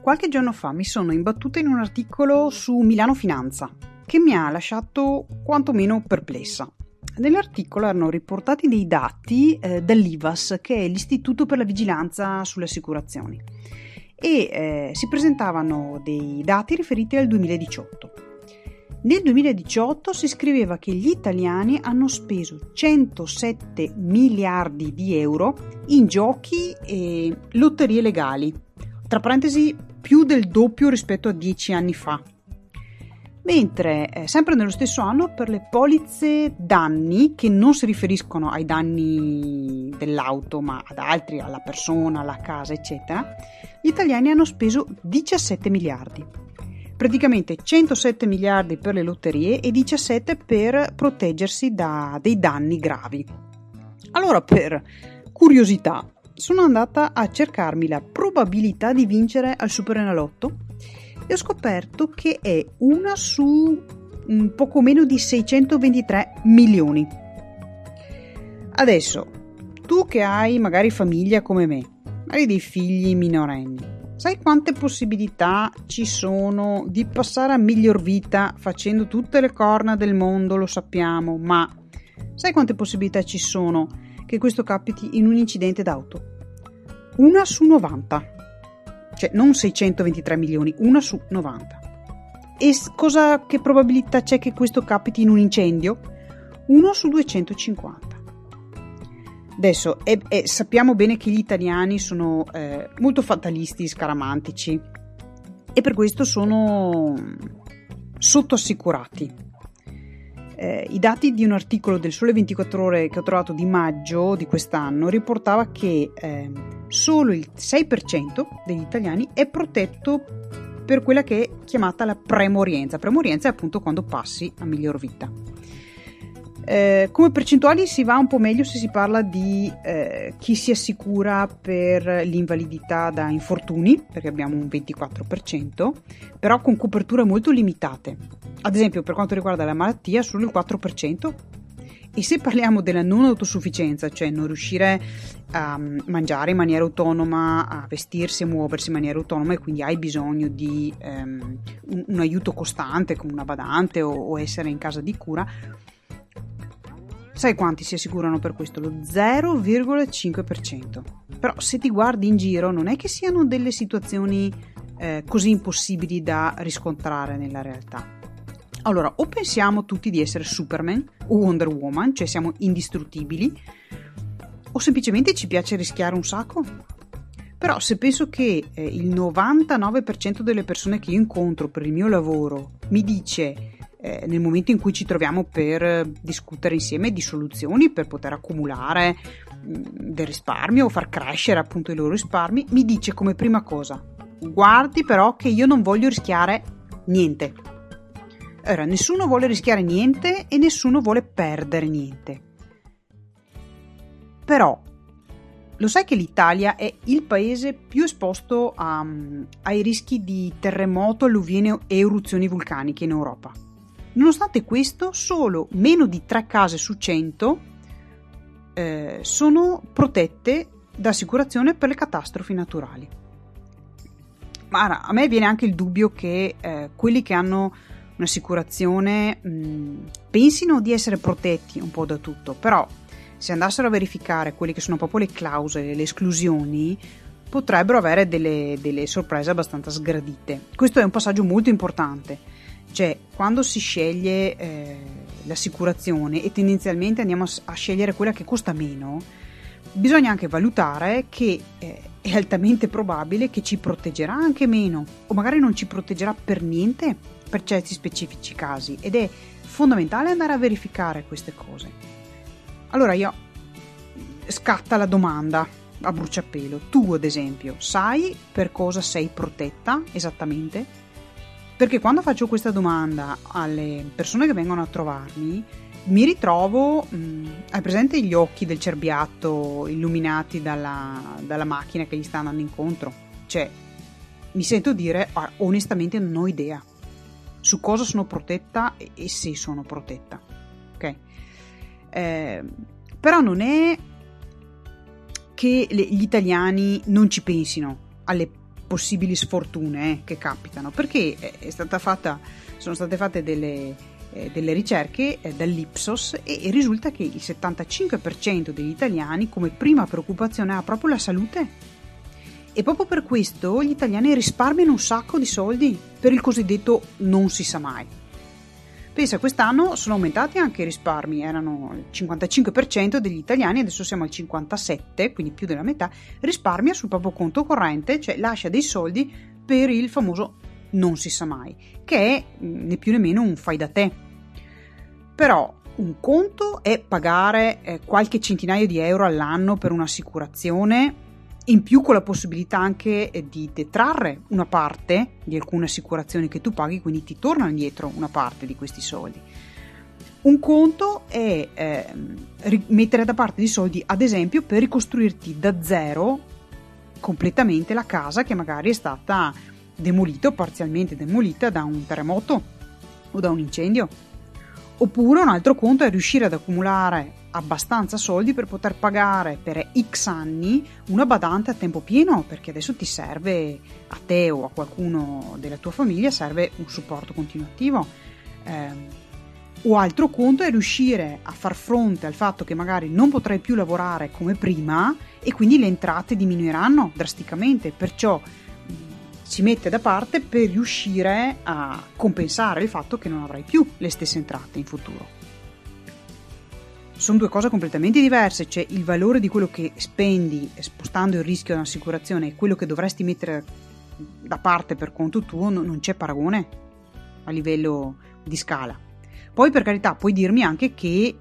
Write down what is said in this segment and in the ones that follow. Qualche giorno fa mi sono imbattuta in un articolo su Milano Finanza che mi ha lasciato quantomeno perplessa. Nell'articolo erano riportati dei dati dall'IVASS, che è l'Istituto per la Vigilanza sulle Assicurazioni, e si presentavano dei dati riferiti al 2018. Nel 2018 si scriveva che gli italiani hanno speso 107 miliardi di euro in giochi e lotterie legali, tra parentesi più del doppio rispetto a 10 anni fa. Mentre sempre nello stesso anno, per le polizze danni, che non si riferiscono ai danni dell'auto ma ad altri, alla persona, alla casa eccetera, gli italiani hanno speso 17 miliardi. Praticamente 107 miliardi per le lotterie e 17 per proteggersi da dei danni gravi. Allora, per curiosità, sono andata a cercarmi la probabilità di vincere al Superenalotto e ho scoperto che è una su un poco meno di 623 milioni. Adesso, tu che hai magari famiglia come me, hai dei figli minorenni, sai quante possibilità ci sono di passare a miglior vita facendo tutte le corna del mondo, lo sappiamo, ma sai quante possibilità ci sono che questo capiti in un incidente d'auto? Una su 90. Cioè non 623 milioni, una su 90. E che probabilità c'è che questo capiti in un incendio? Uno su 250. Adesso, sappiamo bene che gli italiani sono molto fatalisti, scaramantici, e per questo sono sottoassicurati. I dati di un articolo del Sole 24 Ore che ho trovato di maggio di quest'anno riportava che solo il 6% degli italiani è protetto per quella che è chiamata la premorienza. Premorienza è appunto quando passi a miglior vita. Come percentuali si va un po' meglio se si parla di chi si assicura per l'invalidità da infortuni, perché abbiamo un 24%, però con coperture molto limitate. Ad esempio, per quanto riguarda la malattia, solo il 4%. E se parliamo della non autosufficienza, cioè non riuscire a mangiare in maniera autonoma, a vestirsi e muoversi in maniera autonoma, e quindi hai bisogno di un aiuto costante come una badante o essere in casa di cura, sai quanti si assicurano per questo? Lo 0,5%. Però se ti guardi in giro non è che siano delle situazioni così impossibili da riscontrare nella realtà. Allora, o pensiamo tutti di essere Superman o Wonder Woman, cioè siamo indistruttibili, o semplicemente ci piace rischiare un sacco. Però se penso che il 99% delle persone che io incontro per il mio lavoro mi dice, nel momento in cui ci troviamo per discutere insieme di soluzioni per poter accumulare del risparmio o far crescere appunto i loro risparmi, mi dice come prima cosa: guardi però che io non voglio rischiare niente. Allora, nessuno vuole rischiare niente e nessuno vuole perdere niente. Però lo sai che l'Italia è il paese più esposto ai rischi di terremoto, alluvioni e eruzioni vulcaniche in Europa? Nonostante questo, solo meno di 3 case su 100 sono protette da assicurazione per le catastrofi naturali. Ma a me viene anche il dubbio che quelli che hanno un'assicurazione pensino di essere protetti un po' da tutto, però se andassero a verificare quelle che sono proprio le clausole, le esclusioni, potrebbero avere delle sorprese abbastanza sgradite. Questo è un passaggio molto importante. Cioè, quando si sceglie l'assicurazione e tendenzialmente andiamo a scegliere quella che costa meno, bisogna anche valutare che è altamente probabile che ci proteggerà anche meno, o magari non ci proteggerà per niente per certi specifici casi, ed è fondamentale andare a verificare queste cose. Allora scatta la domanda a bruciapelo: tu ad esempio sai per cosa sei protetta esattamente? Perché quando faccio questa domanda alle persone che vengono a trovarmi, mi ritrovo, hai presente gli occhi del cerbiatto illuminati dalla macchina che gli sta andando incontro? Cioè, mi sento dire, onestamente non ho idea su cosa sono protetta e se sono protetta, ok? Però non è che gli italiani non ci pensino alle possibili sfortune che capitano, perché sono state fatte delle ricerche dall'Ipsos e risulta che il 75% degli italiani come prima preoccupazione ha proprio la salute, e proprio per questo gli italiani risparmiano un sacco di soldi per il cosiddetto non si sa mai. Pensa, quest'anno sono aumentati anche i risparmi, erano il 55% degli italiani, adesso siamo al 57%, quindi più della metà risparmia sul proprio conto corrente, cioè lascia dei soldi per il famoso non si sa mai, che è né più né meno un fai da te. Però un conto è pagare qualche centinaio di euro all'anno per un'assicurazione, in più con la possibilità anche di detrarre una parte di alcune assicurazioni che tu paghi, quindi ti torna indietro una parte di questi soldi. Un conto è mettere da parte dei soldi, ad esempio, per ricostruirti da zero completamente la casa che magari è stata demolita o parzialmente demolita da un terremoto o da un incendio. Oppure un altro conto è riuscire ad accumulare abbastanza soldi per poter pagare per X anni una badante a tempo pieno, perché adesso ti serve, a te o a qualcuno della tua famiglia serve un supporto continuativo. O altro conto è riuscire a far fronte al fatto che magari non potrai più lavorare come prima e quindi le entrate diminuiranno drasticamente, perciò si mette da parte per riuscire a compensare il fatto che non avrai più le stesse entrate in futuro. Sono due cose completamente diverse, cioè il valore di quello che spendi spostando il rischio da un'assicurazione e quello che dovresti mettere da parte per conto tuo, non c'è paragone a livello di scala. Poi, per carità, puoi dirmi anche che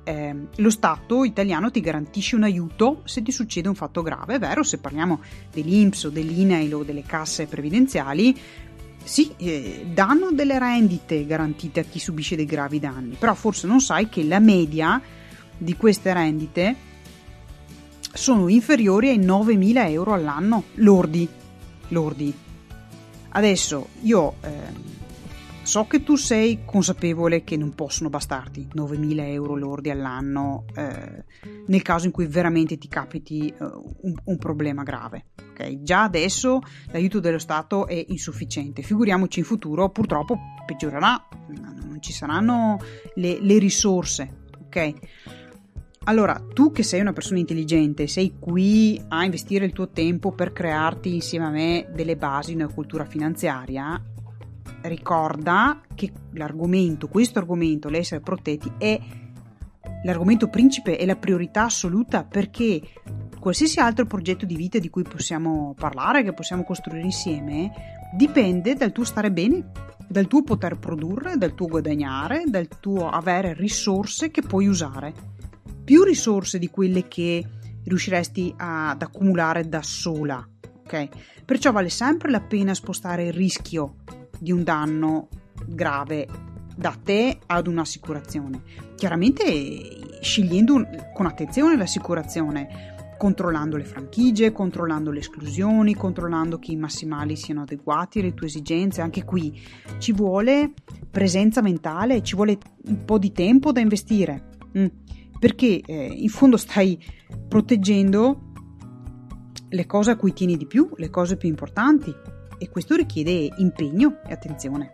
lo Stato italiano ti garantisce un aiuto se ti succede un fatto grave, è vero, se parliamo dell'INPS o dell'INAIL o delle casse previdenziali, sì, danno delle rendite garantite a chi subisce dei gravi danni, però forse non sai che la media di queste rendite sono inferiori ai 9.000 euro all'anno lordi. Adesso io so che tu sei consapevole che non possono bastarti 9.000 euro lordi all'anno nel caso in cui veramente ti capiti un problema grave, okay? Già adesso l'aiuto dello Stato è insufficiente, figuriamoci in futuro, purtroppo peggiorerà, non ci saranno le risorse, ok? Allora, tu che sei una persona intelligente, sei qui a investire il tuo tempo per crearti insieme a me delle basi in una cultura finanziaria, ricorda che questo argomento, l'essere protetti, è l'argomento principe, è la priorità assoluta, perché qualsiasi altro progetto di vita di cui possiamo parlare, che possiamo costruire insieme, dipende dal tuo stare bene, dal tuo poter produrre, dal tuo guadagnare, dal tuo avere risorse che puoi usare. Più risorse di quelle che riusciresti ad accumulare da sola, ok? Perciò vale sempre la pena spostare il rischio di un danno grave da te ad un'assicurazione. Chiaramente scegliendo con attenzione l'assicurazione, controllando le franchigie, controllando le esclusioni, controllando che i massimali siano adeguati alle tue esigenze. Anche qui ci vuole presenza mentale, ci vuole un po' di tempo da investire. Perché in fondo stai proteggendo le cose a cui tieni di più, le cose più importanti, e questo richiede impegno e attenzione.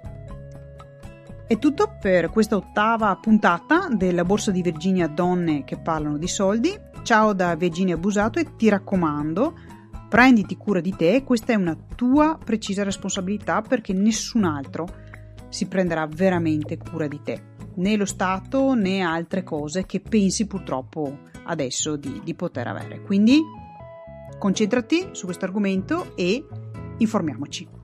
È tutto per questa 8ª puntata della Borsa di Virginia, Donne che parlano di soldi. Ciao da Virginia Abusato e ti raccomando, prenditi cura di te, questa è una tua precisa responsabilità, perché nessun altro si prenderà veramente cura di te, né lo Stato né altre cose che pensi purtroppo adesso di poter avere. Quindi concentrati su questo argomento e informiamoci.